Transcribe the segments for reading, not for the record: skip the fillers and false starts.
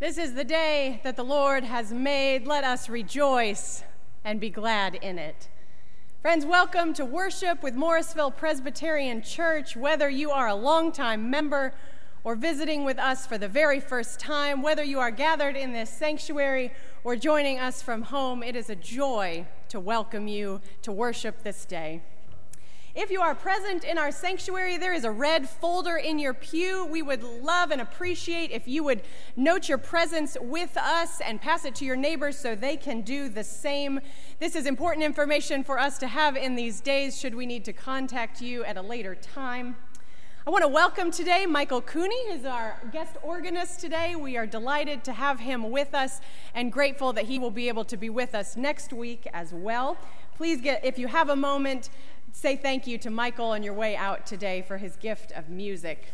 This is the day that the Lord has made. Let us rejoice and be glad in it. Friends, welcome to worship with Morrisville Presbyterian Church. Whether you are a longtime member or visiting with us for the very first time, whether you are gathered in this sanctuary or joining us from home, it is a joy to welcome you to worship this day. If you are present in our sanctuary, there is a red folder in your pew. We would love and appreciate if you would note your presence with us and pass it to your neighbors so they can do the same. This is important information for us to have in these days should we need to contact you at a later time. I want to welcome today Michael Cooney, who is our guest organist today. We are delighted to have him with us and grateful that he will be able to be with us next week as well. Please, if you have a moment, say thank you to Michael on your way out today for his gift of music.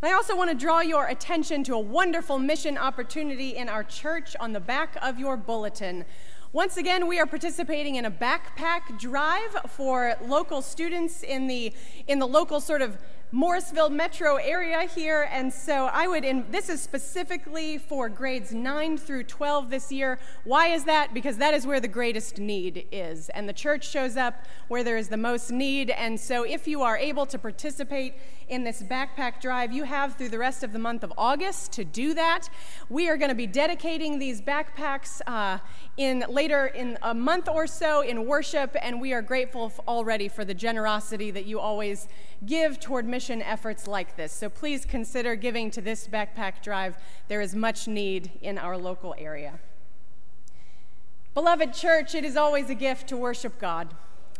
I also want to draw your attention to a wonderful mission opportunity in our church on the back of your bulletin. Once again, we are participating in a backpack drive for local students in the local sort of Morrisville metro area here, and so this is specifically for grades 9 through 12 this year. Why is that? Because that is where the greatest need is, and the church shows up where there is the most need, and so if you are able to participate in this backpack drive, you have through the rest of the month of August to do that. We are going to be dedicating these backpacks later in a month or so in worship, and we are grateful already for the generosity that you always give toward mission efforts like this. So please consider giving to this backpack drive. There is much need in our local area. Beloved church, it is always a gift to worship God,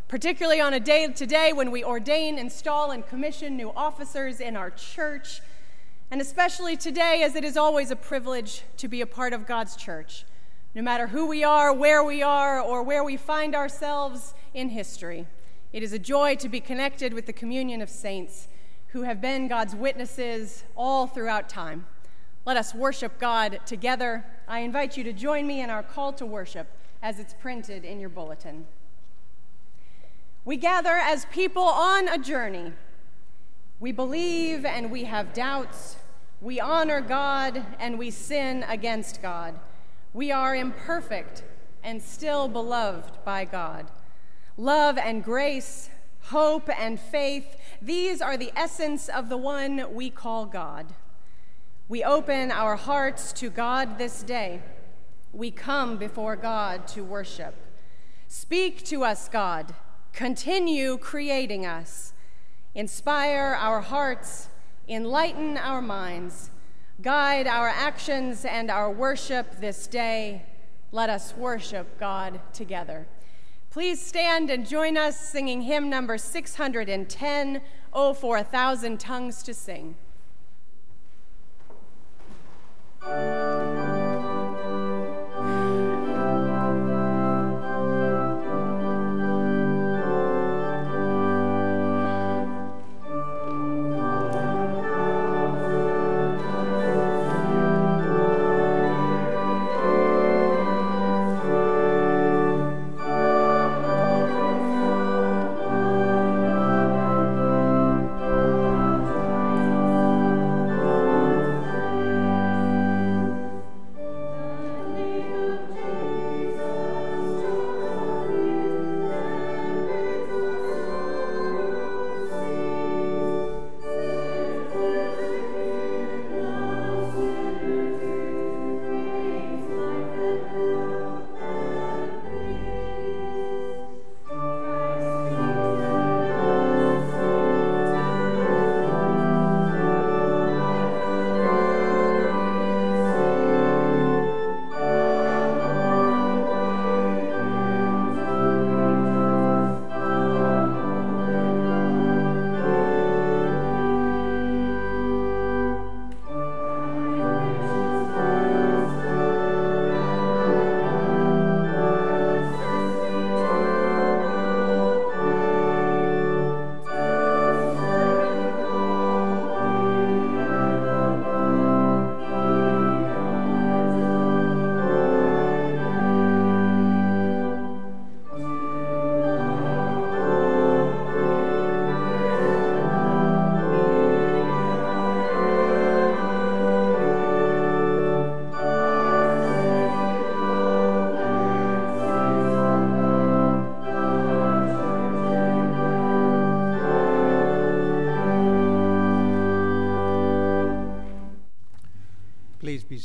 particularly on a day today when we ordain, install, and commission new officers in our church, and especially today as it is always a privilege to be a part of God's church, no matter who we are, or where we find ourselves in history. It is a joy to be connected with the communion of saints who have been God's witnesses all throughout time. Let us worship God together. I invite you to join me in our call to worship as it's printed in your bulletin. We gather as people on a journey. We believe and we have doubts. We honor God and we sin against God. We are imperfect and still beloved by God. Love and grace, hope and faith, these are the essence of the one we call God. We open our hearts to God this day. We come before God to worship. Speak to us, God. Continue creating us. Inspire our hearts, enlighten our minds, guide our actions and our worship this day. Let us worship God together. Please stand and join us singing hymn number 610, Oh, for a Thousand Tongues to Sing.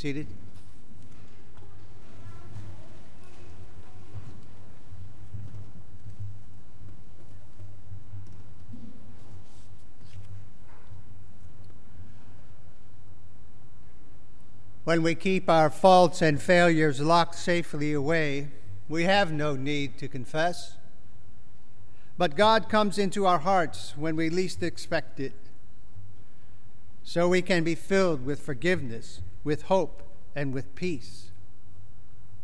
seated. When we keep our faults and failures locked safely away, we have no need to confess. But God comes into our hearts when we least expect it, so we can be filled with forgiveness, with hope, and with peace.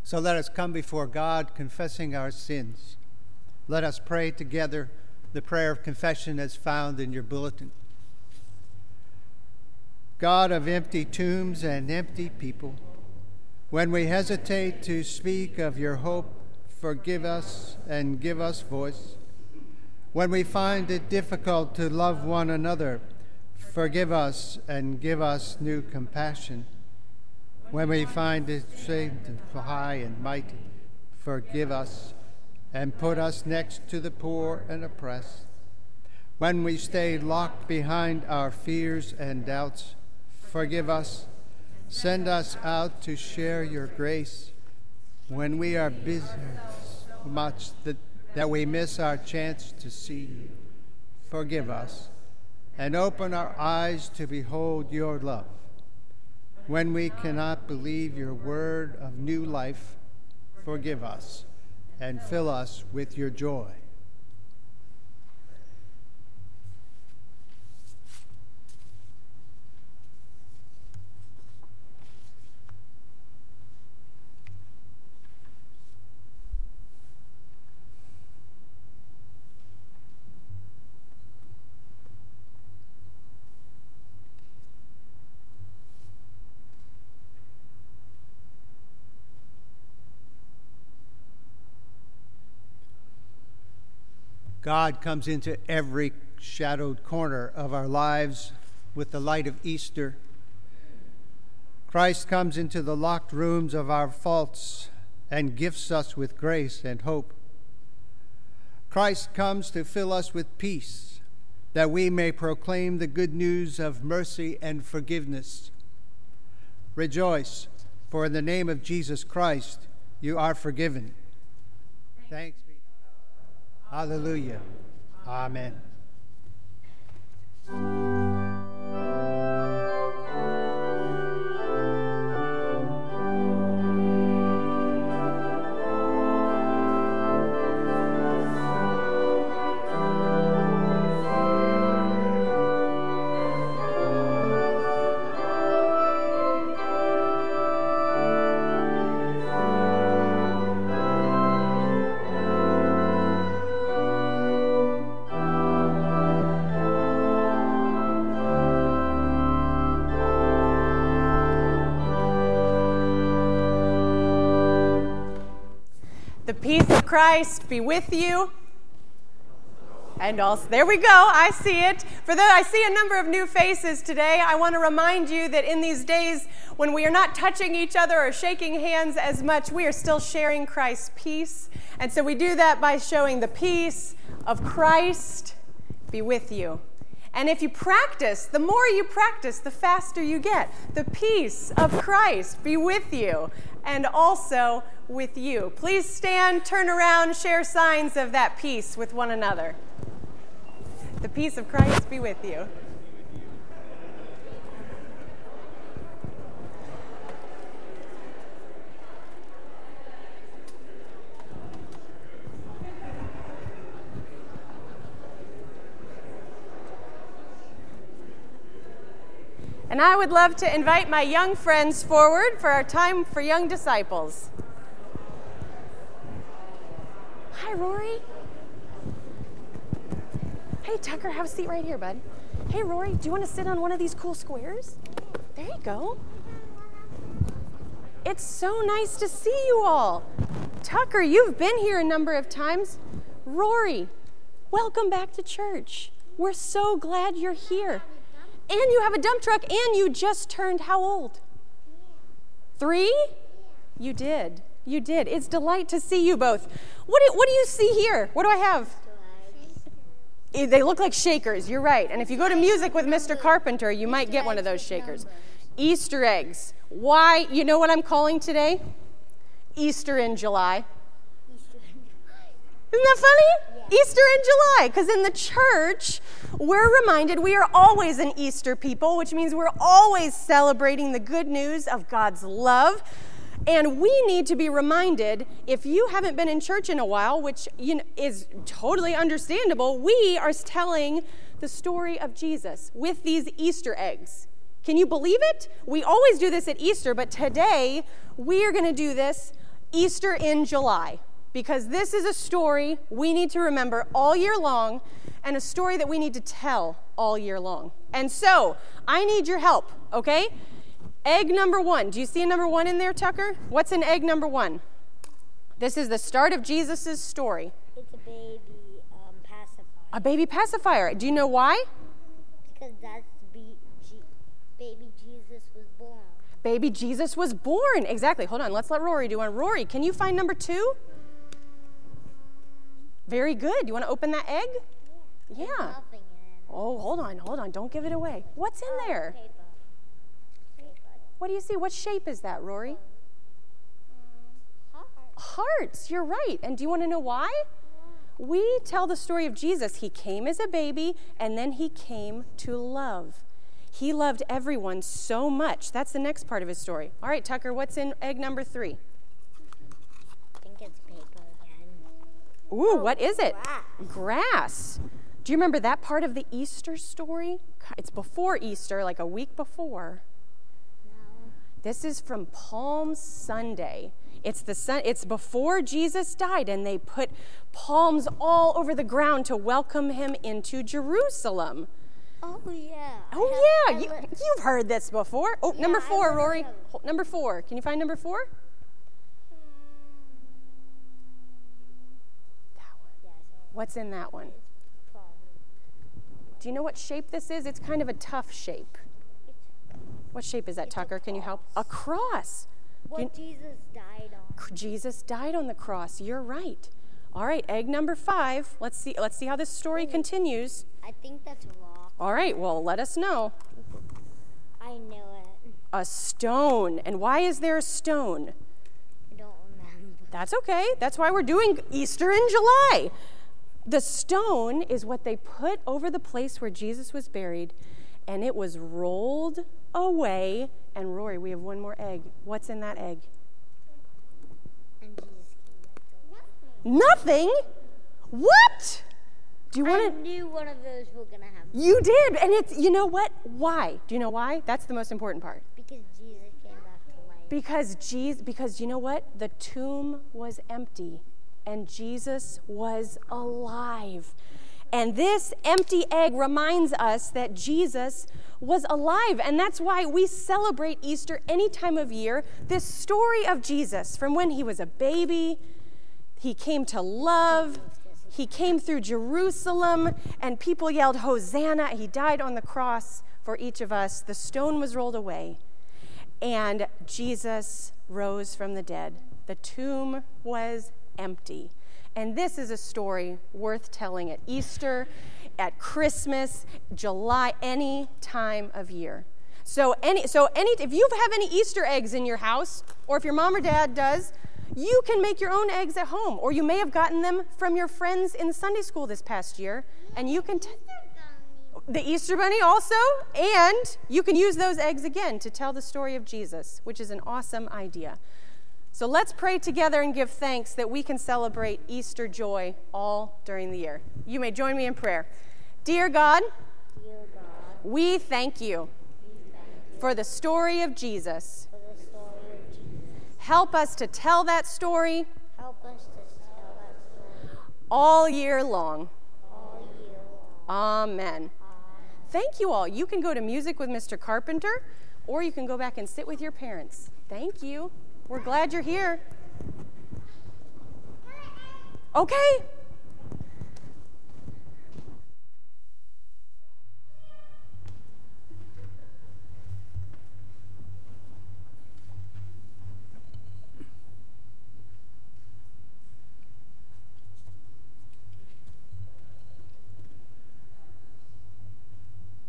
So let us come before God confessing our sins. Let us pray together the prayer of confession as found in your bulletin. God of empty tombs and empty people, when we hesitate to speak of your hope, forgive us and give us voice. When we find it difficult to love one another, forgive us and give us new compassion. When we find it shamed high and mighty, forgive us and put us next to the poor and oppressed. When we stay locked behind our fears and doubts, forgive us. Send us out to share your grace. When we are busy so much that we miss our chance to see you, forgive us and open our eyes to behold your love. When we cannot believe your word of new life, forgive us and fill us with your joy. God comes into every shadowed corner of our lives with the light of Easter. Christ comes into the locked rooms of our faults and gifts us with grace and hope. Christ comes to fill us with peace, that we may proclaim the good news of mercy and forgiveness. Rejoice, for in the name of Jesus Christ, you are forgiven. Thanks be to God. Hallelujah. Amen. Peace of Christ be with you. And also, there we go, I see it. For though I see a number of new faces today, I want to remind you that in these days when we are not touching each other or shaking hands as much, we are still sharing Christ's peace. And so we do that by showing the peace of Christ be with you. And if you practice, the more you practice, the faster you get. The peace of Christ be with you and also with you. Please stand, turn around, share signs of that peace with one another. The peace of Christ be with you. And I would love to invite my young friends forward for our time for young disciples. Hi, Rory. Hey, Tucker, have a seat right here, bud. Hey, Rory, do you want to sit on one of these cool squares? There you go. It's so nice to see you all. Tucker, you've been here a number of times. Rory, welcome back to church. We're so glad you're here. And you have a dump truck, and you just turned how old? 3? You did. You did. It's a delight to see you both. What do you see here? What do I have? They look like shakers. You're right. And if you go to music with Mr. Carpenter, you might get one of those shakers. Easter eggs. Why? You know what I'm calling today? Easter in July. Isn't that funny? Yeah. Easter in July, because in the church, we're reminded we are always an Easter people, which means we're always celebrating the good news of God's love. And we need to be reminded, if you haven't been in church in a while, which is totally understandable, we are telling the story of Jesus with these Easter eggs. Can you believe it? We always do this at Easter, but today we are going to do this Easter in July. Because this is a story we need to remember all year long, and a story that we need to tell all year long. And so, I need your help, okay? Egg number one. Do you see a number one in there, Tucker? What's in egg number one? This is the start of Jesus' story. It's a baby pacifier. A baby pacifier. Do you know why? Because that's baby Jesus was born. Baby Jesus was born. Exactly. Hold on. Let's let Rory do one. Rory, can you find number two? Very good. You want to open that egg? Yeah. Yeah. Oh, hold on. Don't give it away. What's in there? Paper. What do you see? What shape is that, Rory? Hearts. You're right. And do you want to know why? Yeah. We tell the story of Jesus. He came as a baby, and then he came to love. He loved everyone so much. That's the next part of his story. All right, Tucker, what's in egg number three? Ooh, what is it? Grass. Do you remember that part of the Easter story? It's before Easter, like a week before. No. This is from Palm Sunday. It's before Jesus died, and they put palms all over the ground to welcome him into Jerusalem. Oh, yeah. Oh, yeah. You've heard this before. Oh, yeah, number four, Rory. Number four. Can you find number four? What's in that one? Do you know what shape this is? It's kind of a tough shape. What shape is that, Tucker? Can you help? A cross. What Jesus died on. Jesus died on the cross. You're right. All right, egg number five. Let's see how this story continues. I think that's rock. All right, well, let us know. I knew it. A stone. And why is there a stone? I don't remember. That's okay. That's why we're doing Easter in July. The stone is what they put over the place where Jesus was buried, and it was rolled away. And Rory, we have one more egg. What's in that egg? Nothing. What? Do you want to? I knew one of those were going to happen. You did, and it's. You know what? Why? Do you know why? That's the most important part. Because Jesus came back to life. Because you know what? The tomb was empty. And Jesus was alive. And this empty egg reminds us that Jesus was alive. And that's why we celebrate Easter any time of year. This story of Jesus, from when he was a baby, he came to love, he came through Jerusalem, and people yelled, Hosanna. He died on the cross for each of us. The stone was rolled away, and Jesus rose from the dead. The tomb was empty. And this is a story worth telling at Easter, at Christmas, July, any time of year. So if you have any Easter eggs in your house, or if your mom or dad does, you can make your own eggs at home, or you may have gotten them from your friends in Sunday school this past year, and you can the Easter bunny also, and you can use those eggs again to tell the story of Jesus, which is an awesome idea. So let's pray together and give thanks that we can celebrate Easter joy all during the year. You may join me in prayer. Dear God, we thank you for the story of Jesus. Help us to tell that story all year long. Amen. Thank you all. You can go to Music with Mr. Carpenter, or you can go back and sit with your parents. Thank you. We're glad you're here. Okay.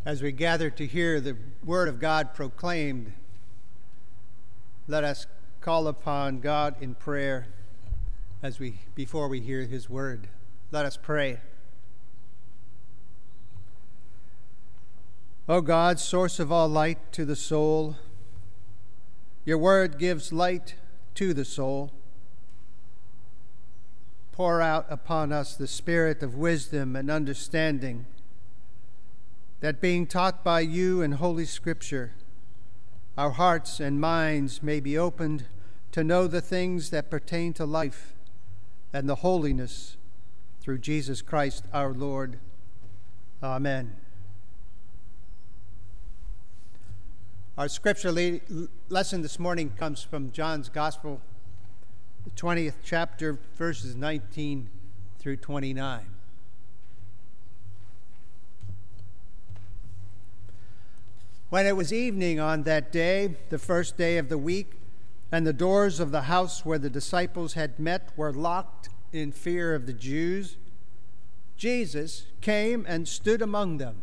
As we gather to hear the Word of God proclaimed Let us call upon God in prayer before we hear his word. Let us pray. O God, source of all light to the soul, your word gives light to the soul. Pour out upon us the spirit of wisdom and understanding, that being taught by you in Holy Scripture, our hearts and minds may be opened to know the things that pertain to life and the holiness through Jesus Christ our Lord. Amen. Our scripture lesson this morning comes from John's Gospel, the 20th chapter, verses 19 through 29. When it was evening on that day, the first day of the week, and the doors of the house where the disciples had met were locked in fear of the Jews, Jesus came and stood among them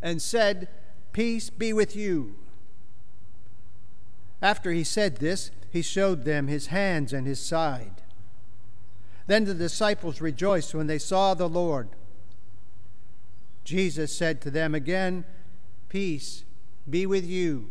and said, "Peace be with you." After he said this, he showed them his hands and his side. Then the disciples rejoiced when they saw the Lord. Jesus said to them again, "Peace be with you.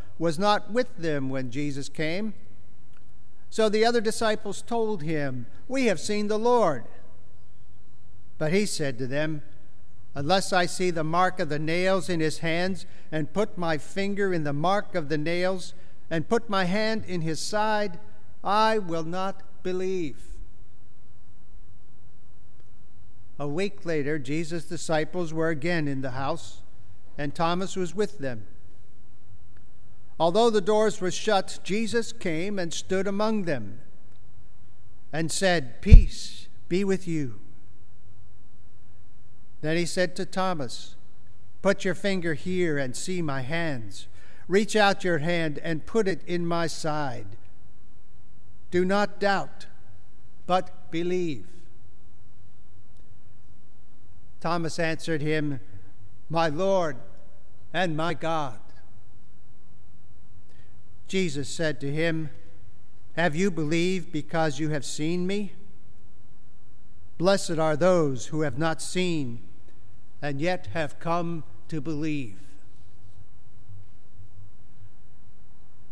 was not with them when Jesus came. So the other disciples told him, "We have seen the Lord." But he said to them, "Unless I see the mark of the nails in his hands, and put my finger in the mark of the nails, and put my hand in his side, I will not believe." A week later, Jesus' disciples were again in the house, and Thomas was with them. Although the doors were shut, Jesus came and stood among them and said, "Peace be with you." Then he said to Thomas, "Put your finger here and see my hands. Reach out your hand and put it in my side. Do not doubt, but believe." Thomas answered him, "My Lord and my God." Jesus said to him, "Have you believed because you have seen me? Blessed are those who have not seen and yet have come to believe."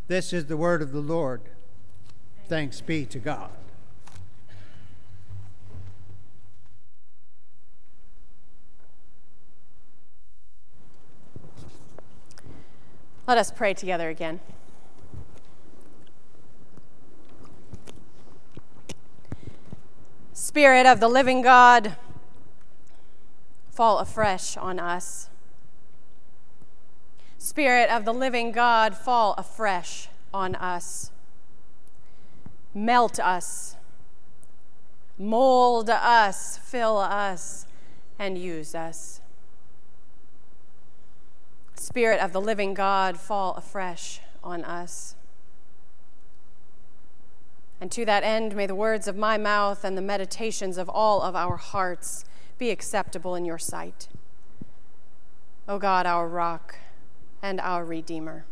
This is the word of the Lord. Thanks be to God. Let us pray together again. Spirit of the living God, fall afresh on us. Spirit of the living God, fall afresh on us. Melt us, mold us, fill us, and use us. Spirit of the living God, fall afresh on us. And to that end, may the words of my mouth and the meditations of all of our hearts be acceptable in your sight, O God, our rock and our Redeemer.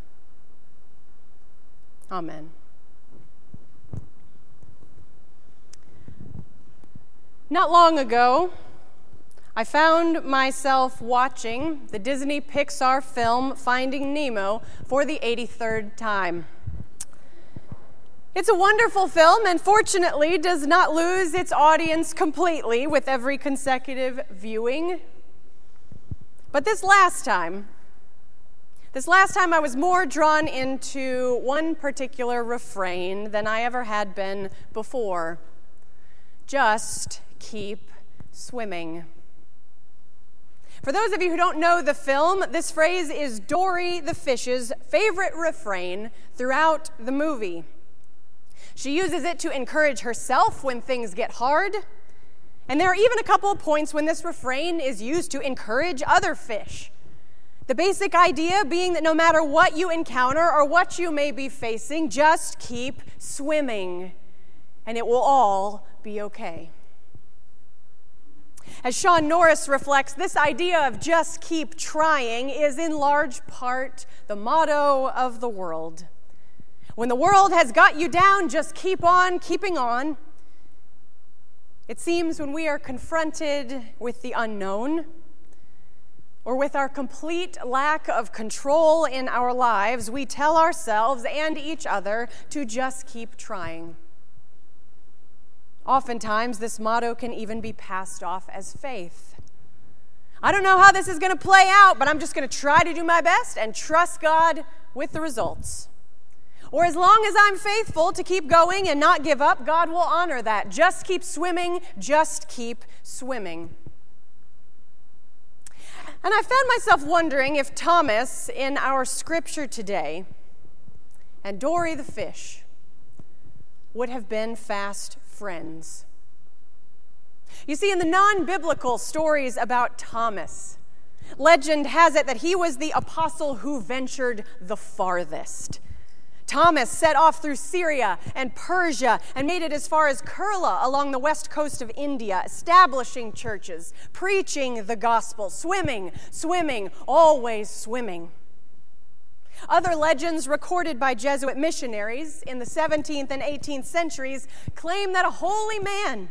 Amen. Not long ago, I found myself watching the Disney Pixar film Finding Nemo for the 83rd time. It's a wonderful film, and fortunately does not lose its audience completely with every consecutive viewing. But this last time I was more drawn into one particular refrain than I ever had been before. Just keep swimming. For those of you who don't know the film, this phrase is Dory the fish's favorite refrain throughout the movie. She uses it to encourage herself when things get hard, and there are even a couple of points when this refrain is used to encourage other fish. The basic idea being that no matter what you encounter or what you may be facing, just keep swimming, and it will all be okay. As Sean Norris reflects, this idea of just keep trying is in large part the motto of the world. When the world has got you down, just keep on keeping on. It seems when we are confronted with the unknown or with our complete lack of control in our lives, we tell ourselves and each other to just keep trying. Oftentimes, this motto can even be passed off as faith. I don't know how this is going to play out, but I'm just going to try to do my best and trust God with the results. Or as long as I'm faithful to keep going and not give up, God will honor that. Just keep swimming, just keep swimming. And I found myself wondering if Thomas in our scripture today and Dory the fish would have been fast friends. You see, in the non-biblical stories about Thomas, legend has it that he was the apostle who ventured the farthest. Thomas set off through Syria and Persia and made it as far as Kerala along the west coast of India, establishing churches, preaching the gospel, swimming, always swimming. Other legends recorded by Jesuit missionaries in the 17th and 18th centuries claim that a holy man,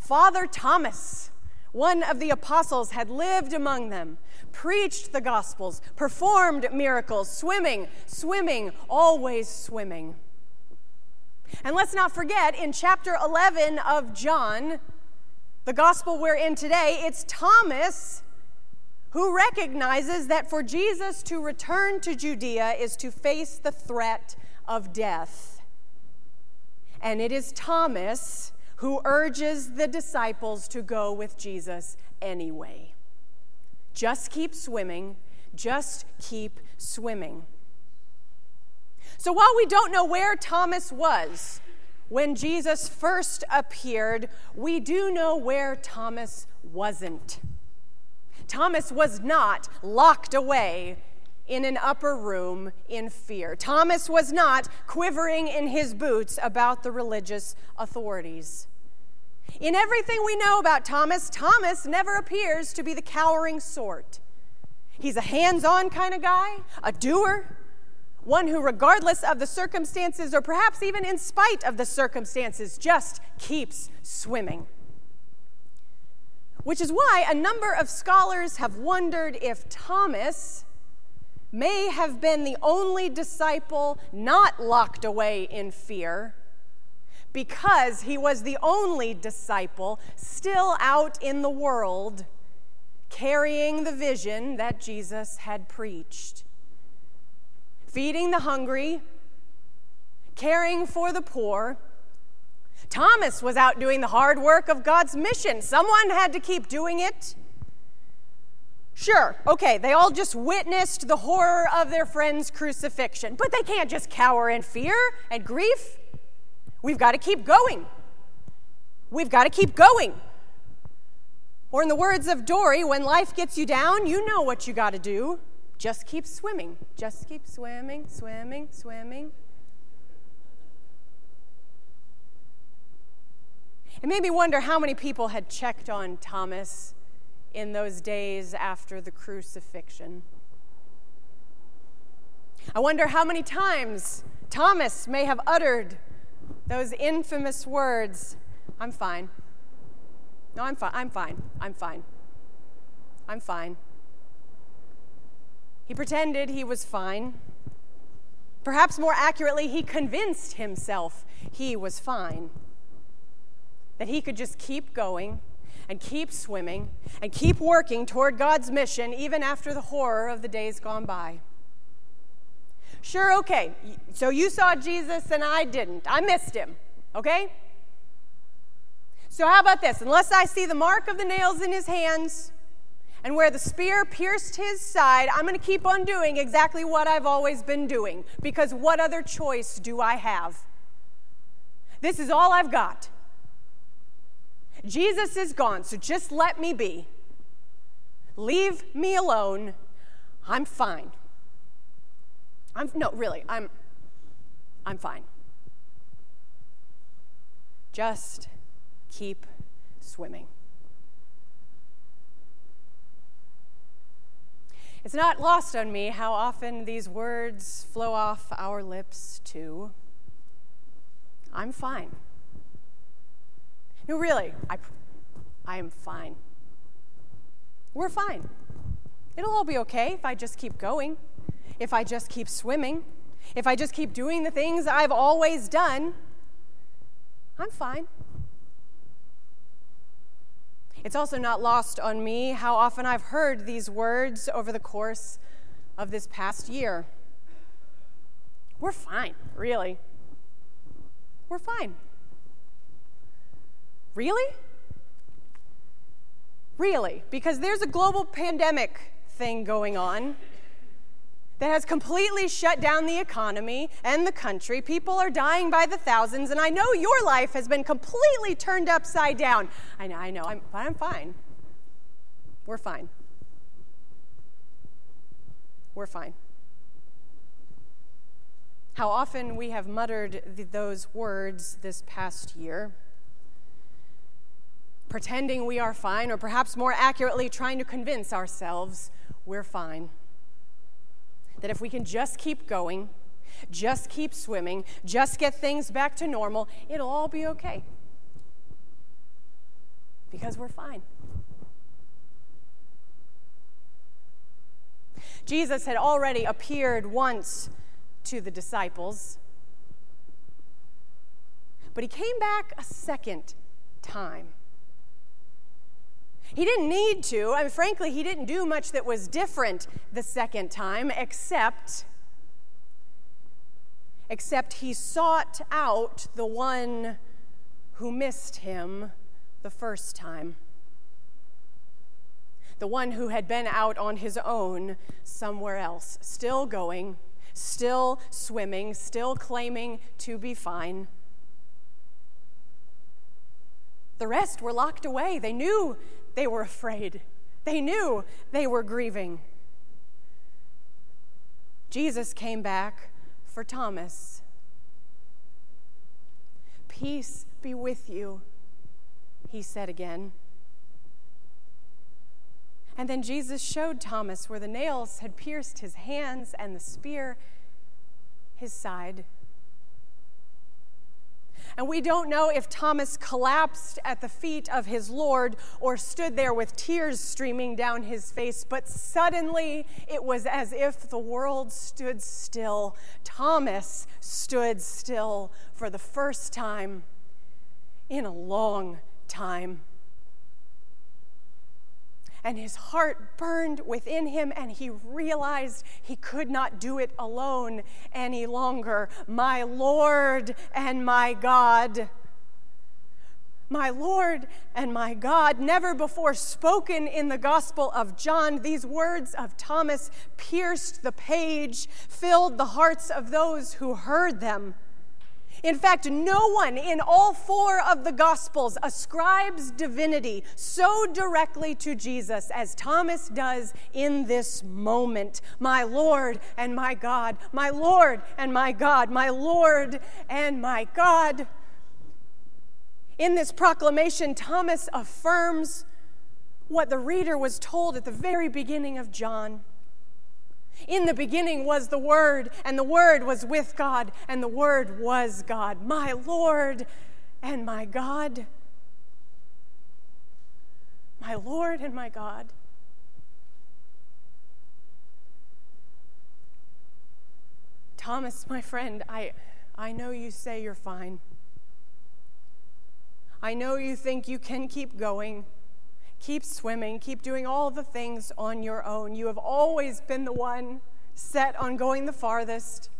Father Thomas, one of the apostles, had lived among them, preached the gospels, performed miracles, swimming, always swimming. And let's not forget, in chapter 11 of John, the gospel we're in today, it's Thomas who recognizes that for Jesus to return to Judea is to face the threat of death. And it is Thomas who urges the disciples to go with Jesus anyway. Just keep swimming. Just keep swimming. So while we don't know where Thomas was when Jesus first appeared, we do know where Thomas wasn't. Thomas was not locked away in an upper room in fear. Thomas was not quivering in his boots about the religious authorities. In everything we know about Thomas, Thomas never appears to be the cowering sort. He's a hands-on kind of guy, a doer, one who, regardless of the circumstances, or perhaps even in spite of the circumstances, just keeps swimming. Which is why a number of scholars have wondered if Thomas may have been the only disciple not locked away in fear because he was the only disciple still out in the world carrying the vision that Jesus had preached. Feeding the hungry, caring for the poor. Thomas was out doing the hard work of God's mission. Someone had to keep doing it. Sure, okay, they all just witnessed the horror of their friend's crucifixion, but they can't just cower in fear and grief. We've got to keep going. We've got to keep going. Or in the words of Dory, when life gets you down, you know what you got to do. Just keep swimming. Just keep swimming. It made me wonder how many people had checked on Thomas in those days after the crucifixion. I wonder how many times Thomas may have uttered those infamous words, "I'm fine. No, I'm fine. I'm fine. He pretended he was fine. Perhaps more accurately, he convinced himself he was fine, that he could just keep going and keep swimming, and keep working toward God's mission even after the horror of the days gone by. Sure, okay, so you saw Jesus and I didn't. I missed him, okay? So how about this? Unless I see the mark of the nails in his hands, And where the spear pierced his side, I'm going to keep on doing exactly what I've always been doing, because what other choice do I have? This is all I've got. Jesus is gone, so just let me be. Leave me alone. I'm fine. I'm fine. Just keep swimming. It's not lost on me how often these words flow off our lips too. I'm fine. No, really, I am fine. We're fine. It'll all be okay if I just keep going, if I just keep swimming, if I just keep doing the things I've always done. I'm fine. It's also not lost on me how often I've heard these words over the course of this past year. We're fine, really. We're fine. Really? Really, because there's a global pandemic thing going on that has completely shut down the economy and the country. People are dying by the thousands, and I know your life has been completely turned upside down. I know, but I'm fine. We're fine. We're fine. How often we have muttered those words this past year, pretending we are fine, or perhaps more accurately, trying to convince ourselves we're fine. That if we can just keep going, just keep swimming, just get things back to normal, it'll all be okay. Because we're fine. Jesus had already appeared once to the disciples, but he came back a second time. He didn't need to. I mean, frankly, he didn't do much that was different the second time, except he sought out the one who missed him the first time, the one who had been out on his own somewhere else, still going, still swimming, still claiming to be fine. The rest were locked away. They knew they were afraid. They knew they were grieving. Jesus came back for Thomas. "Peace be with you," he said again. And then Jesus showed Thomas where the nails had pierced his hands and the spear his side. And we don't know if Thomas collapsed at the feet of his Lord or stood there with tears streaming down his face, but suddenly it was as if the world stood still. Thomas stood still for the first time in a long time. And his heart burned within him, and he realized he could not do it alone any longer. My Lord and my God. My Lord and my God. Never before spoken in the Gospel of John, these words of Thomas pierced the page, filled the hearts of those who heard them. In fact, no one in all four of the Gospels ascribes divinity so directly to Jesus as Thomas does in this moment. My Lord and my God, my Lord and my God, my Lord and my God. In this proclamation, Thomas affirms what the reader was told at the very beginning of John. In the beginning was the Word, and the Word was with God, and the Word was God. My Lord and my God. My Lord and my God. Thomas, my friend, I know you say you're fine. I know you think you can keep going. Keep swimming, keep doing all the things on your own. You have always been the one set on going the farthest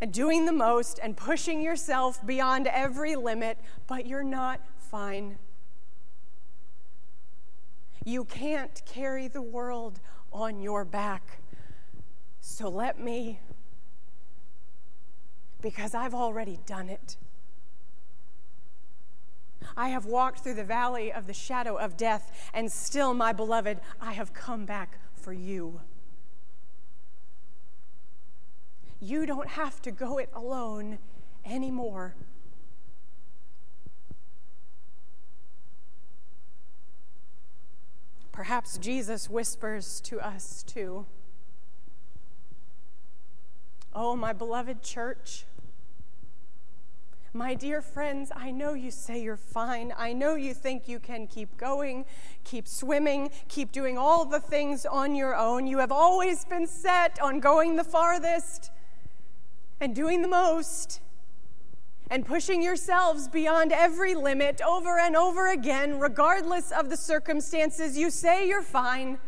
and doing the most and pushing yourself beyond every limit, but you're not fine. You can't carry the world on your back. So let me, because I've already done it. I have walked through the valley of the shadow of death, and still, my beloved, I have come back for you. You don't have to go it alone anymore. Perhaps Jesus whispers to us too, "Oh, my beloved church, my dear friends, I know you say you're fine. I know you think you can keep going, keep swimming, keep doing all the things on your own. You have always been set on going the farthest and doing the most and pushing yourselves beyond every limit over and over again, regardless of the circumstances. You say you're fine,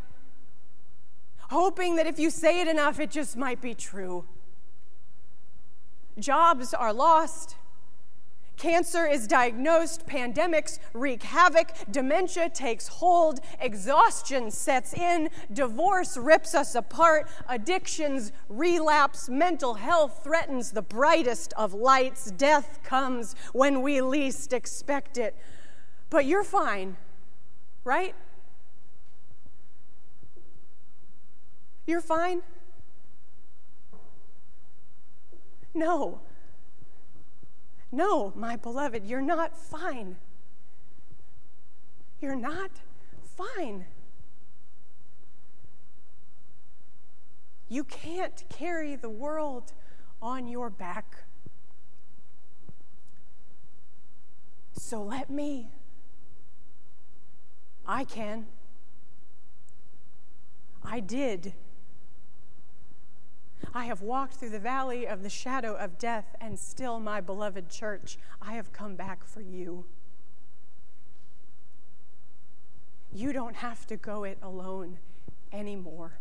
hoping that if you say it enough, it just might be true. Jobs are lost. Cancer is diagnosed. Pandemics wreak havoc. Dementia takes hold. Exhaustion sets in. Divorce rips us apart. Addictions relapse. Mental health threatens the brightest of lights. Death comes when we least expect it. But you're fine, right? You're fine? No. No, my beloved, you're not fine. You're not fine. You can't carry the world on your back. So let me. I can. I did. I have walked through the valley of the shadow of death, and still, my beloved church, I have come back for you. You don't have to go it alone anymore."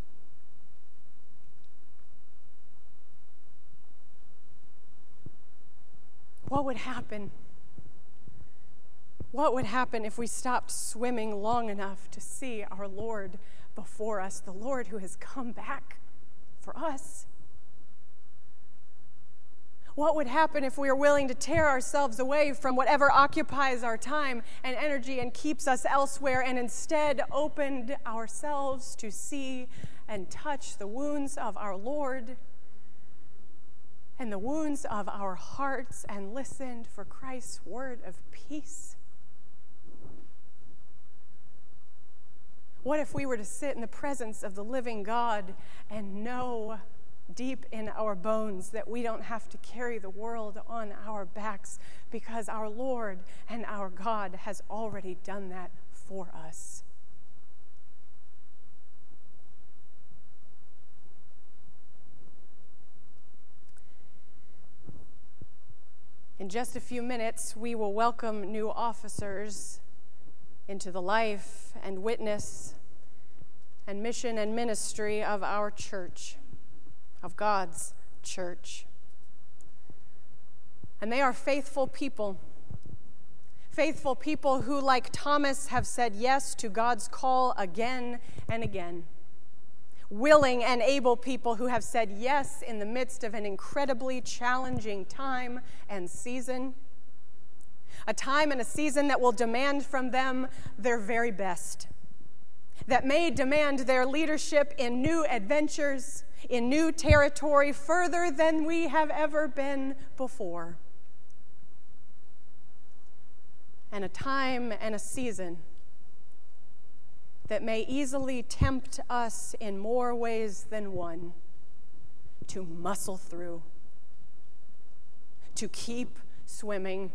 What would happen? What would happen if we stopped swimming long enough to see our Lord before us, the Lord who has come back for us? What would happen if we are willing to tear ourselves away from whatever occupies our time and energy and keeps us elsewhere, and instead opened ourselves to see and touch the wounds of our Lord and the wounds of our hearts, and listened for Christ's word of peace? What if we were to sit in the presence of the living God and know deep in our bones that we don't have to carry the world on our backs, because our Lord and our God has already done that for us? In just a few minutes, we will welcome new officers into the life and witness and mission and ministry of our church, of God's church. And they are faithful people who, like Thomas, have said yes to God's call again and again. Willing and able people who have said yes in the midst of an incredibly challenging time and season. A time and a season that will demand from them their very best, that may demand their leadership in new adventures, in new territory, further than we have ever been before. And a time and a season that may easily tempt us in more ways than one to muscle through, to keep swimming,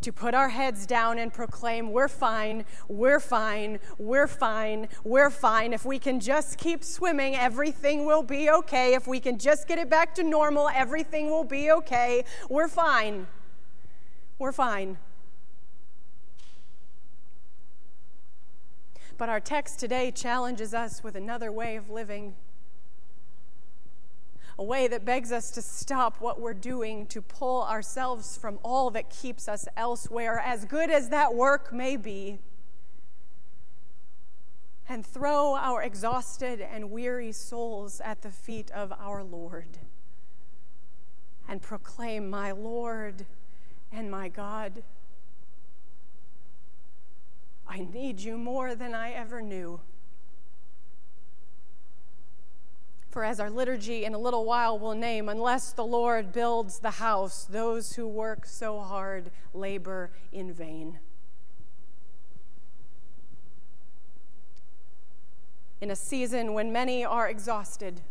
to put our heads down and proclaim, "We're fine, we're fine, we're fine, we're fine. If we can just keep swimming, everything will be okay. If we can just get it back to normal, everything will be okay. We're fine. We're fine." But our text today challenges us with another way of living, a way that begs us to stop what we're doing, to pull ourselves from all that keeps us elsewhere, as good as that work may be, and throw our exhausted and weary souls at the feet of our Lord and proclaim, "My Lord and my God, I need you more than I ever knew." For as our liturgy in a little while will name, unless the Lord builds the house, those who work so hard labor in vain. In a season when many are exhausted,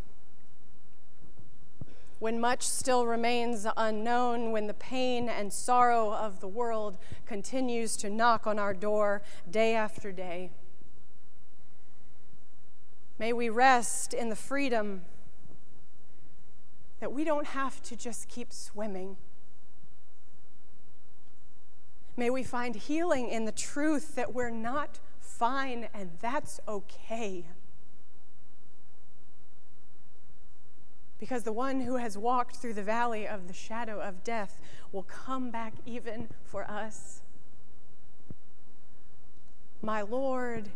when much still remains unknown, when the pain and sorrow of the world continues to knock on our door day after day, may we rest in the freedom that we don't have to just keep swimming. May we find healing in the truth that we're not fine and that's okay. Because the one who has walked through the valley of the shadow of death will come back even for us. My Lord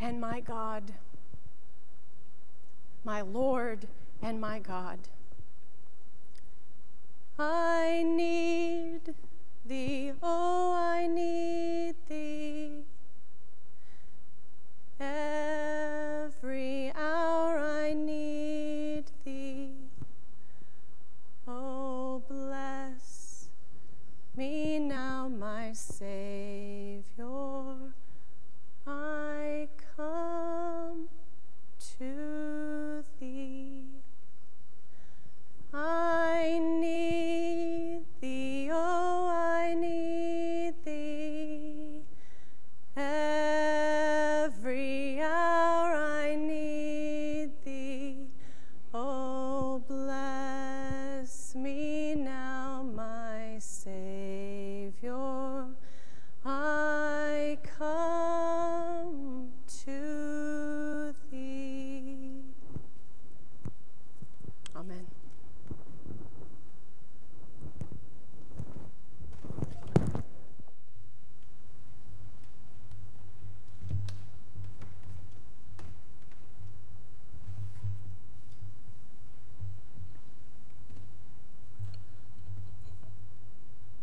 and my God. My Lord and my God. I need thee, oh, I need thee. Every hour I need thee. Oh, bless me now, my Savior. I come to thee. I need thee, oh, I need thee. Every hour I need thee. Oh, bless me now, my Savior. I come to thee. Amen.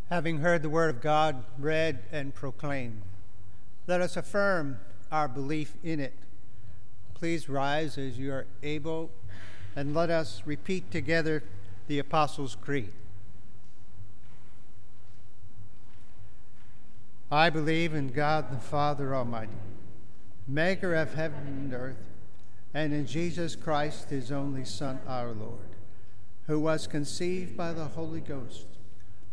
Having heard the word of God read and proclaimed, let us affirm our belief in it. Please rise as you are able, and let us repeat together the Apostles' Creed. I believe in God the Father Almighty, maker of heaven and earth, and in Jesus Christ, his only Son, our Lord, who was conceived by the Holy Ghost,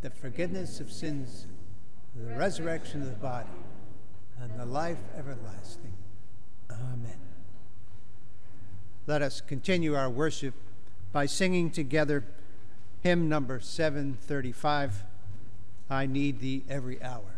the forgiveness of sins, the resurrection of the body, and the life everlasting. Amen. Let us continue our worship by singing together hymn number 735, I Need Thee Every Hour.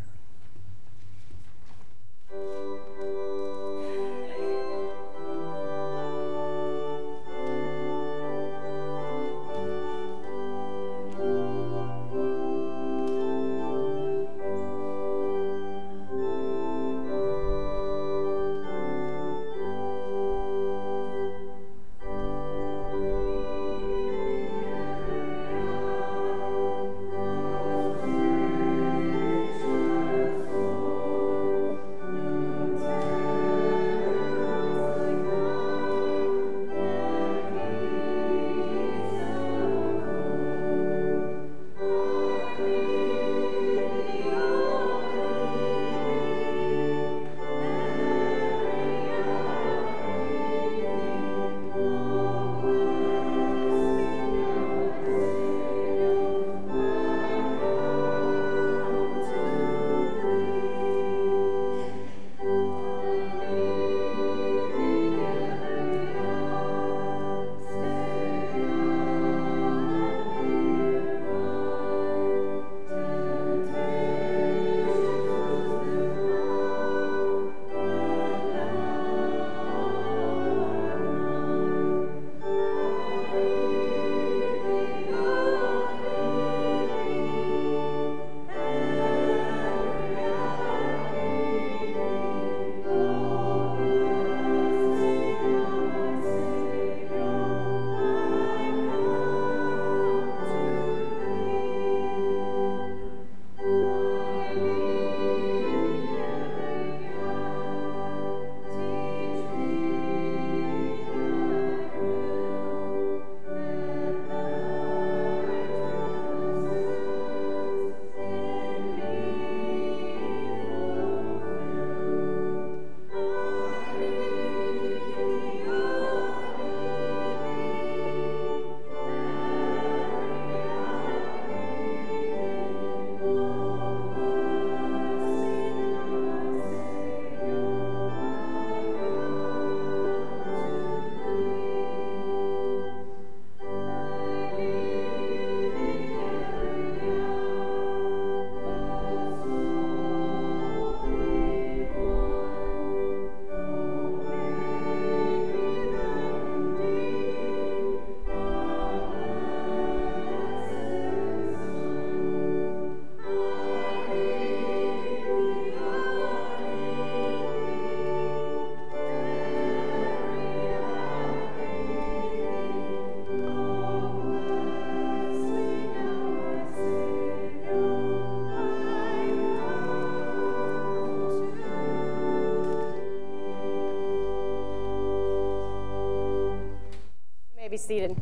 seated.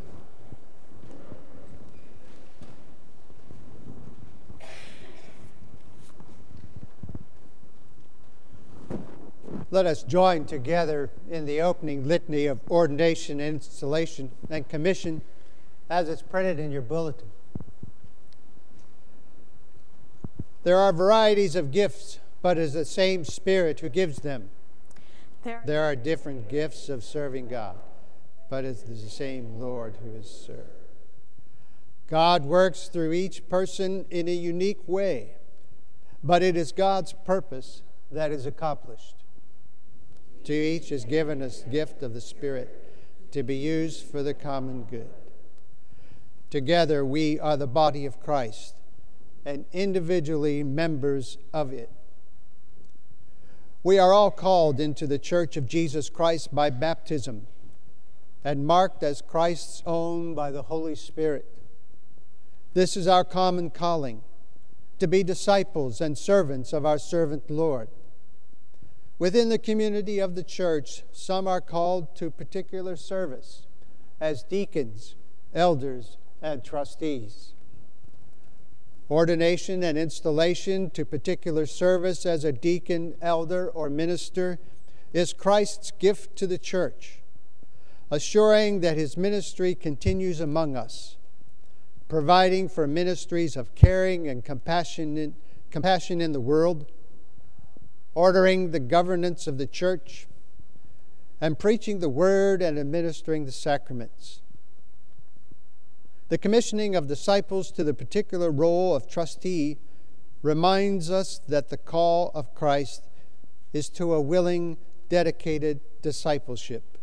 Let us join together in the opening litany of ordination, installation, and commission as it's printed in your bulletin. There are varieties of gifts, but it is the same Spirit who gives them. There are different gifts of serving God, but it is the same Lord who is served. God works through each person in a unique way, but it is God's purpose that is accomplished. To each is given a gift of the Spirit to be used for the common good. Together we are the body of Christ and individually members of it. We are all called into the Church of Jesus Christ by baptism and marked as Christ's own by the Holy Spirit. This is our common calling, to be disciples and servants of our servant Lord. Within the community of the church, some are called to particular service as deacons, elders, and trustees. Ordination and installation to particular service as a deacon, elder, or minister is Christ's gift to the church, assuring that his ministry continues among us, providing for ministries of caring and compassion in the world, ordering the governance of the church, and preaching the word and administering the sacraments. The commissioning of disciples to the particular role of trustee reminds us that the call of Christ is to a willing, dedicated discipleship.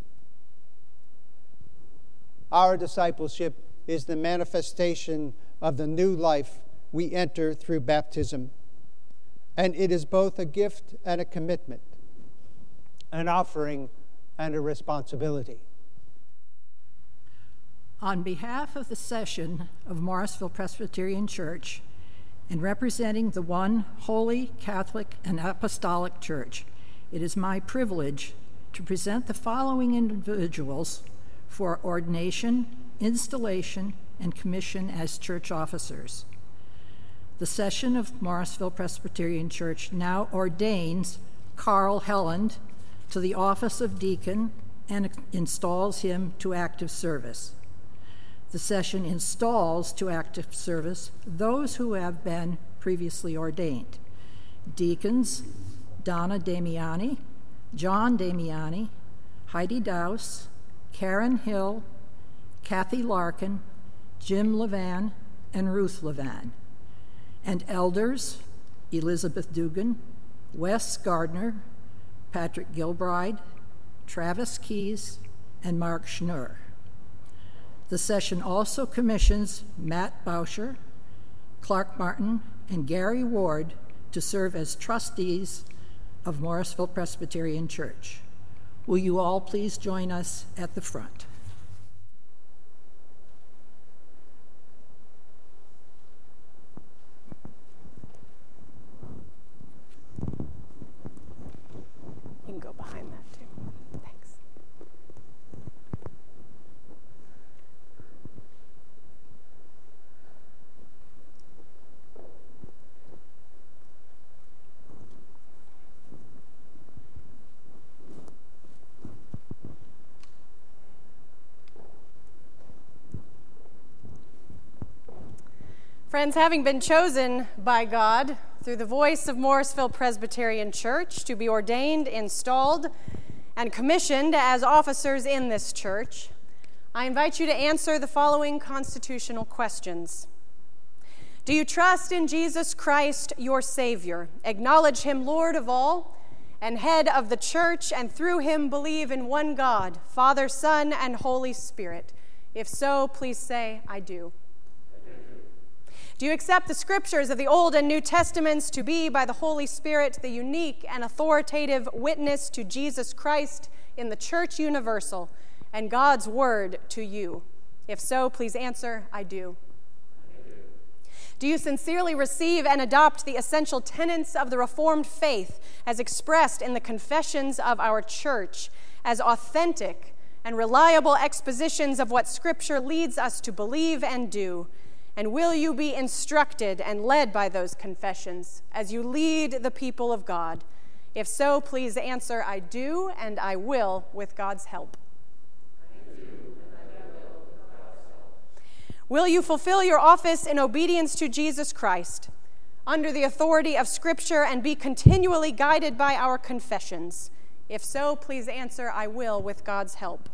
Our discipleship is the manifestation of the new life we enter through baptism. And it is both a gift and a commitment, an offering and a responsibility. On behalf of the session of Morrisville Presbyterian Church and representing the one holy, Catholic, and apostolic church, it is my privilege to present the following individuals for ordination, installation, and commission as church officers. The session of Morrisville Presbyterian Church now ordains Carl Helland to the office of deacon and installs him to active service. The session installs to active service those who have been previously ordained: deacons Donna Damiani, John Damiani, Heidi Daus, Karen Hill, Kathy Larkin, Jim Levan, and Ruth Levan. And elders Elizabeth Dugan, Wes Gardner, Patrick Gilbride, Travis Keys, and Mark Schnur. The session also commissions Matt Bausher, Clark Martin, and Gary Ward to serve as trustees of Morrisville Presbyterian Church. Will you all please join us at the front? Friends, having been chosen by God through the voice of Morrisville Presbyterian Church to be ordained, installed, and commissioned as officers in this church, I invite you to answer the following constitutional questions. Do you trust in Jesus Christ, your Savior, acknowledge him Lord of all and head of the church, and through him believe in one God, Father, Son, and Holy Spirit? If so, please say, I do. Do you accept the scriptures of the Old and New Testaments to be, by the Holy Spirit, the unique and authoritative witness to Jesus Christ in the Church Universal and God's Word to you? If so, please answer, I do. Do you sincerely receive and adopt the essential tenets of the Reformed faith as expressed in the confessions of our church as authentic and reliable expositions of what Scripture leads us to believe and do? And will you be instructed and led by those confessions as you lead the people of God? If so, please answer, I do and I will with God's help. I do and I will with God's help. Will you fulfill your office in obedience to Jesus Christ, under the authority of Scripture, and be continually guided by our confessions? If so, please answer, I will with God's help.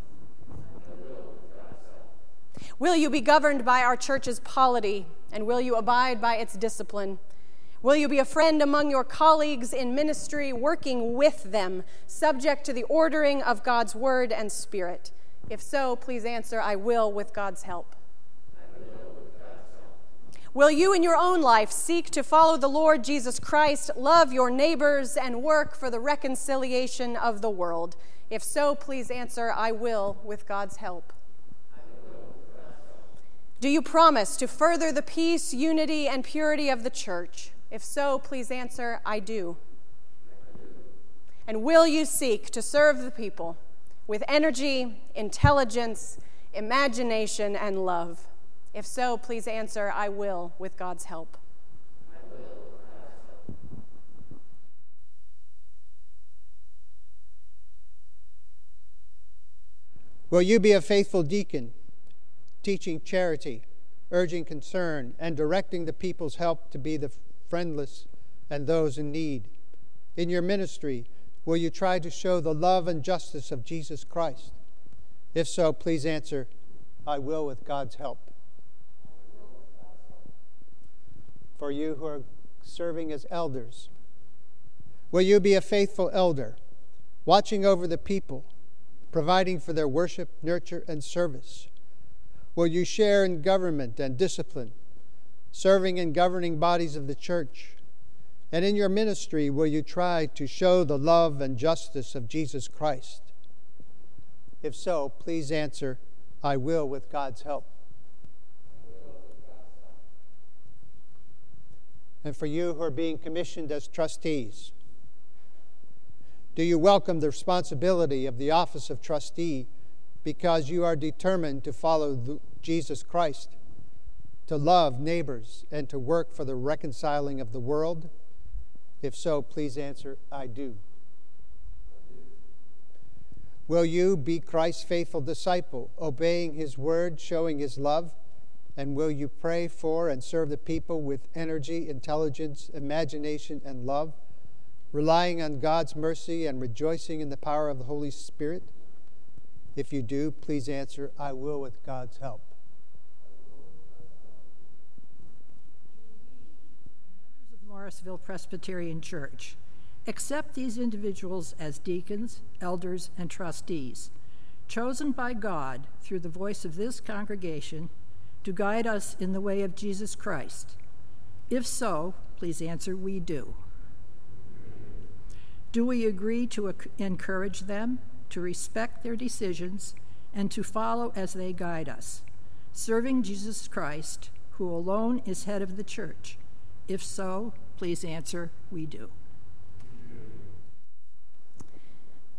Will you be governed by our church's polity, and will you abide by its discipline? Will you be a friend among your colleagues in ministry, working with them, subject to the ordering of God's word and spirit? If so, please answer, I will with God's help. I will with God's help. Will you in your own life seek to follow the Lord Jesus Christ, love your neighbors, and work for the reconciliation of the world? If so, please answer, I will with God's help. Do you promise to further the peace, unity, and purity of the church? If so, please answer, I do. And will you seek to serve the people with energy, intelligence, imagination, and love? If so, please answer, I will with God's help. Will you be a faithful deacon, teaching charity, urging concern, and directing the people's help to be the friendless and those in need? In your ministry, will you try to show the love and justice of Jesus Christ? If so, please answer, I will with God's help. For you who are serving as elders, will you be a faithful elder, watching over the people, providing for their worship, nurture, and service? Will you share in government and discipline, serving and governing bodies of the church? And in your ministry, will you try to show the love and justice of Jesus Christ? If so, please answer, I will with God's help. And for you who are being commissioned as trustees, do you welcome the responsibility of the office of trustee, because you are determined to follow Jesus Christ, to love neighbors, and to work for the reconciling of the world? If so, please answer, I do. Will you be Christ's faithful disciple, obeying his word, showing his love? And will you pray for and serve the people with energy, intelligence, imagination, and love, relying on God's mercy and rejoicing in the power of the Holy Spirit? If you do, please answer, I will with God's help. Members of Morrisville Presbyterian Church, accept these individuals as deacons, elders, and trustees, chosen by God through the voice of this congregation to guide us in the way of Jesus Christ. If so, please answer, we do. Do we agree to encourage them, to respect their decisions, and to follow as they guide us, serving Jesus Christ, who alone is head of the church? If so, please answer, we do.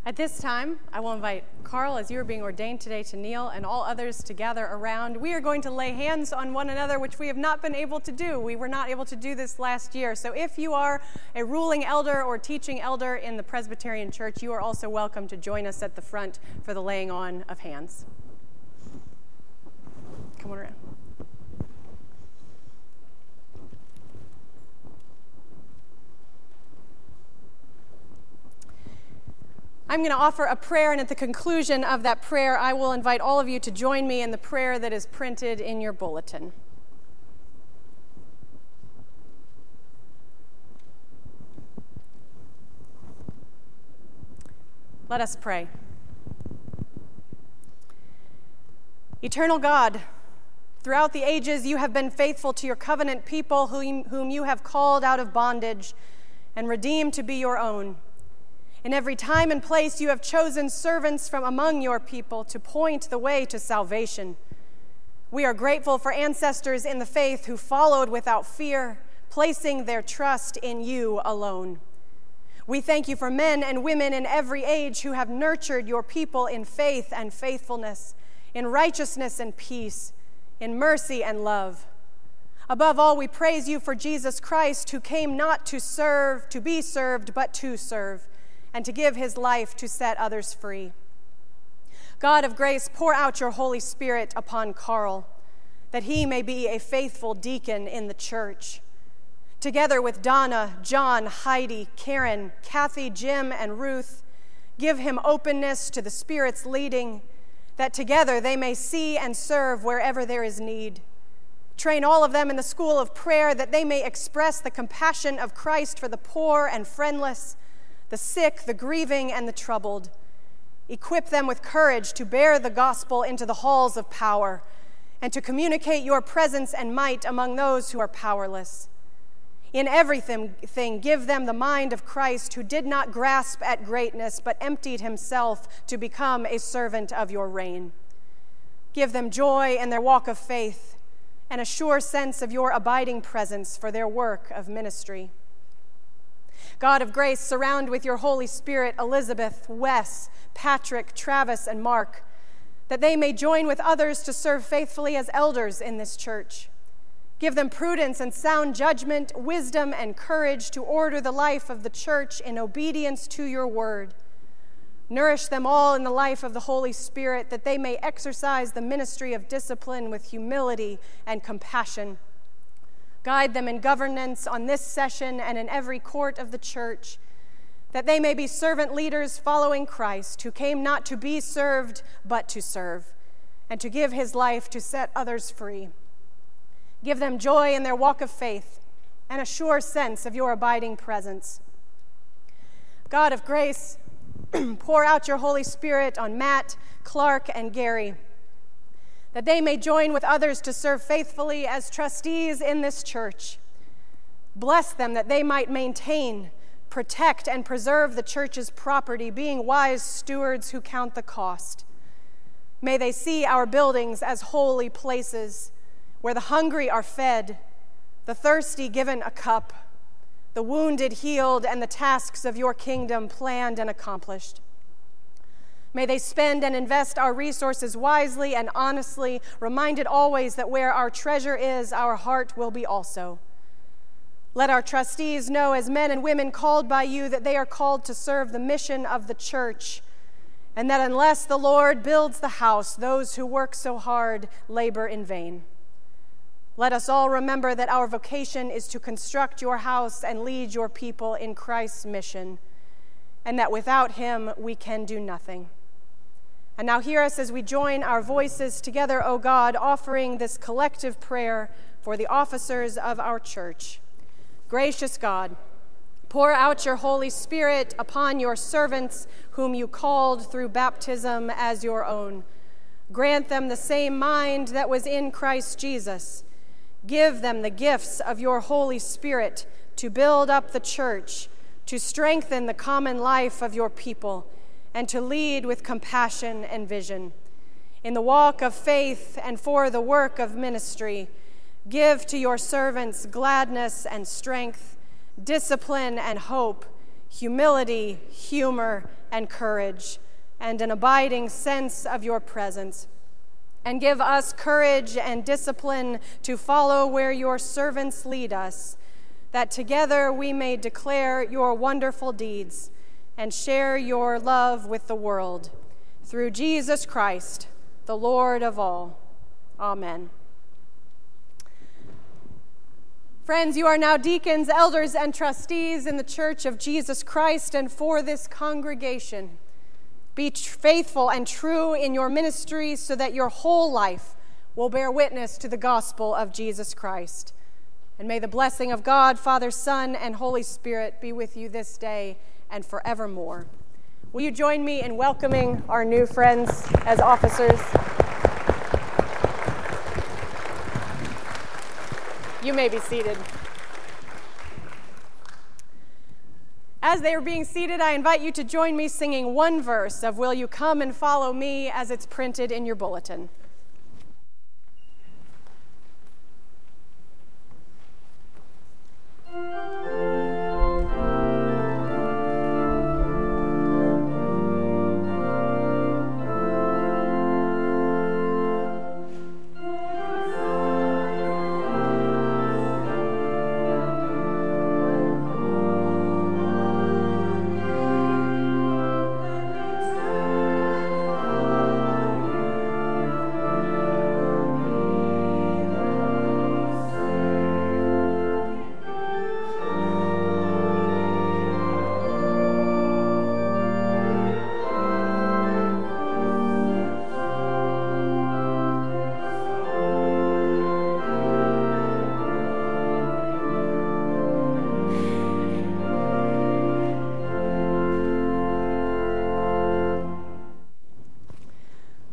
At this time, I will invite Carl, as you are being ordained today, to kneel, and all others to gather around. We are going to lay hands on one another, which we have not been able to do. We were not able to do this last year. So if you are a ruling elder or teaching elder in the Presbyterian Church, you are also welcome to join us at the front for the laying on of hands. Come on around. I'm going to offer a prayer, and at the conclusion of that prayer, I will invite all of you to join me in the prayer that is printed in your bulletin. Let us pray. Eternal God, throughout the ages, you have been faithful to your covenant people, whom you have called out of bondage and redeemed to be your own. In every time and place, you have chosen servants from among your people to point the way to salvation. We are grateful for ancestors in the faith who followed without fear, placing their trust in you alone. We thank you for men and women in every age who have nurtured your people in faith and faithfulness, in righteousness and peace, in mercy and love. Above all, we praise you for Jesus Christ, who came not to serve, to be served, but to serve, and to give his life to set others free. God of grace, pour out your Holy Spirit upon Carl, that he may be a faithful deacon in the church. Together with Donna, John, Heidi, Karen, Kathy, Jim, and Ruth, give him openness to the Spirit's leading, that together they may see and serve wherever there is need. Train all of them in the school of prayer, that they may express the compassion of Christ for the poor and friendless, the sick, the grieving, and the troubled. Equip them with courage to bear the gospel into the halls of power and to communicate your presence and might among those who are powerless. In everything, give them the mind of Christ, who did not grasp at greatness, but emptied himself to become a servant of your reign. Give them joy in their walk of faith and a sure sense of your abiding presence for their work of ministry. God of grace, surround with your Holy Spirit Elizabeth, Wes, Patrick, Travis, and Mark, that they may join with others to serve faithfully as elders in this church. Give them prudence and sound judgment, wisdom and courage to order the life of the church in obedience to your word. Nourish them all in the life of the Holy Spirit, that they may exercise the ministry of discipline with humility and compassion. Guide them in governance on this session and in every court of the church, that they may be servant leaders following Christ, who came not to be served, but to serve, and to give his life to set others free. Give them joy in their walk of faith and a sure sense of your abiding presence. God of grace, pour out your Holy Spirit on Matt, Clark, and Gary, that they may join with others to serve faithfully as trustees in this church. Bless them, that they might maintain, protect, and preserve the church's property, being wise stewards who count the cost. May they see our buildings as holy places, where the hungry are fed, the thirsty given a cup, the wounded healed, and the tasks of your kingdom planned and accomplished. May they spend and invest our resources wisely and honestly, reminded always that where our treasure is, our heart will be also. Let our trustees know, as men and women called by you, that they are called to serve the mission of the church, and that unless the Lord builds the house, those who work so hard labor in vain. Let us all remember that our vocation is to construct your house and lead your people in Christ's mission, and that without him we can do nothing. And now hear us as we join our voices together, O God, offering this collective prayer for the officers of our church. Gracious God, pour out your Holy Spirit upon your servants, whom you called through baptism as your own. Grant them the same mind that was in Christ Jesus. Give them the gifts of your Holy Spirit to build up the church, to strengthen the common life of your people, and to lead with compassion and vision. In the walk of faith and for the work of ministry, give to your servants gladness and strength, discipline and hope, humility, humor, and courage, and an abiding sense of your presence. And give us courage and discipline to follow where your servants lead us, that together we may declare your wonderful deeds and share your love with the world. Through Jesus Christ, the Lord of all. Amen. Friends, you are now deacons, elders, and trustees in the Church of Jesus Christ and for this congregation. Be faithful and true in your ministry, so that your whole life will bear witness to the gospel of Jesus Christ. And may the blessing of God, Father, Son, and Holy Spirit be with you this day and forevermore. Will you join me in welcoming our new friends as officers? You may be seated. As they are being seated, I invite you to join me singing one verse of Will You Come and Follow Me, as it's printed in your bulletin.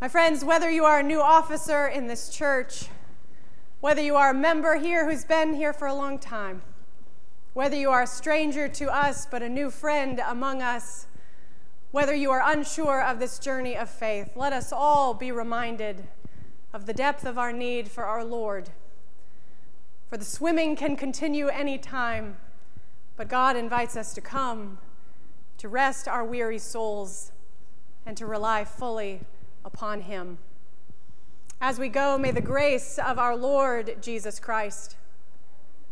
My friends, whether you are a new officer in this church, whether you are a member here who's been here for a long time, whether you are a stranger to us but a new friend among us, whether you are unsure of this journey of faith, let us all be reminded of the depth of our need for our Lord. For the swimming can continue any time, but God invites us to come, to rest our weary souls, and to rely fully upon him. As we go, may the grace of our Lord Jesus Christ,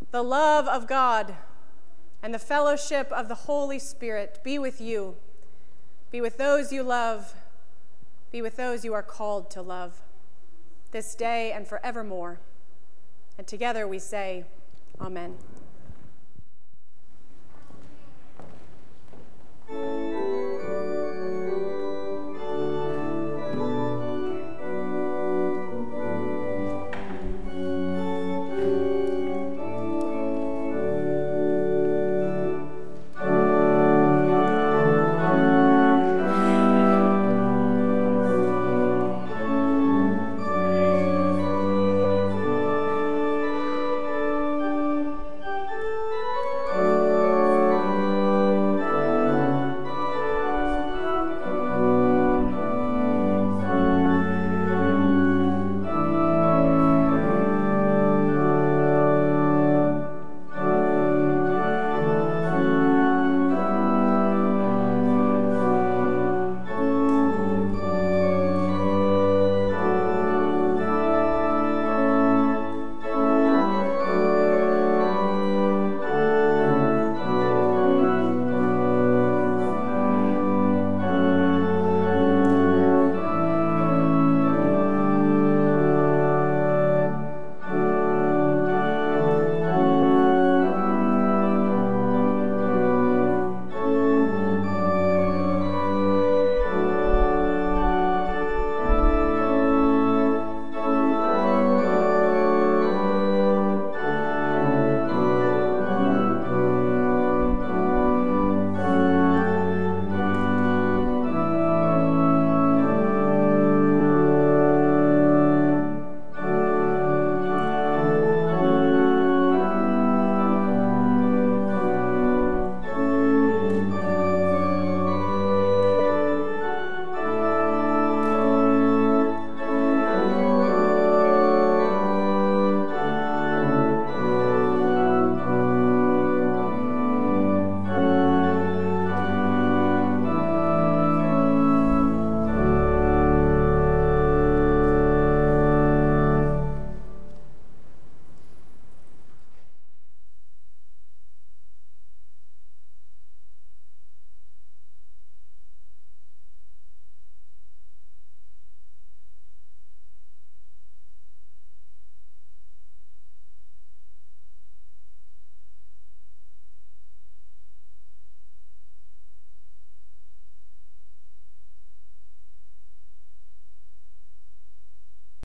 the love of God, and the fellowship of the Holy Spirit be with you, be with those you love, be with those you are called to love, this day and forevermore. And together we say, Amen.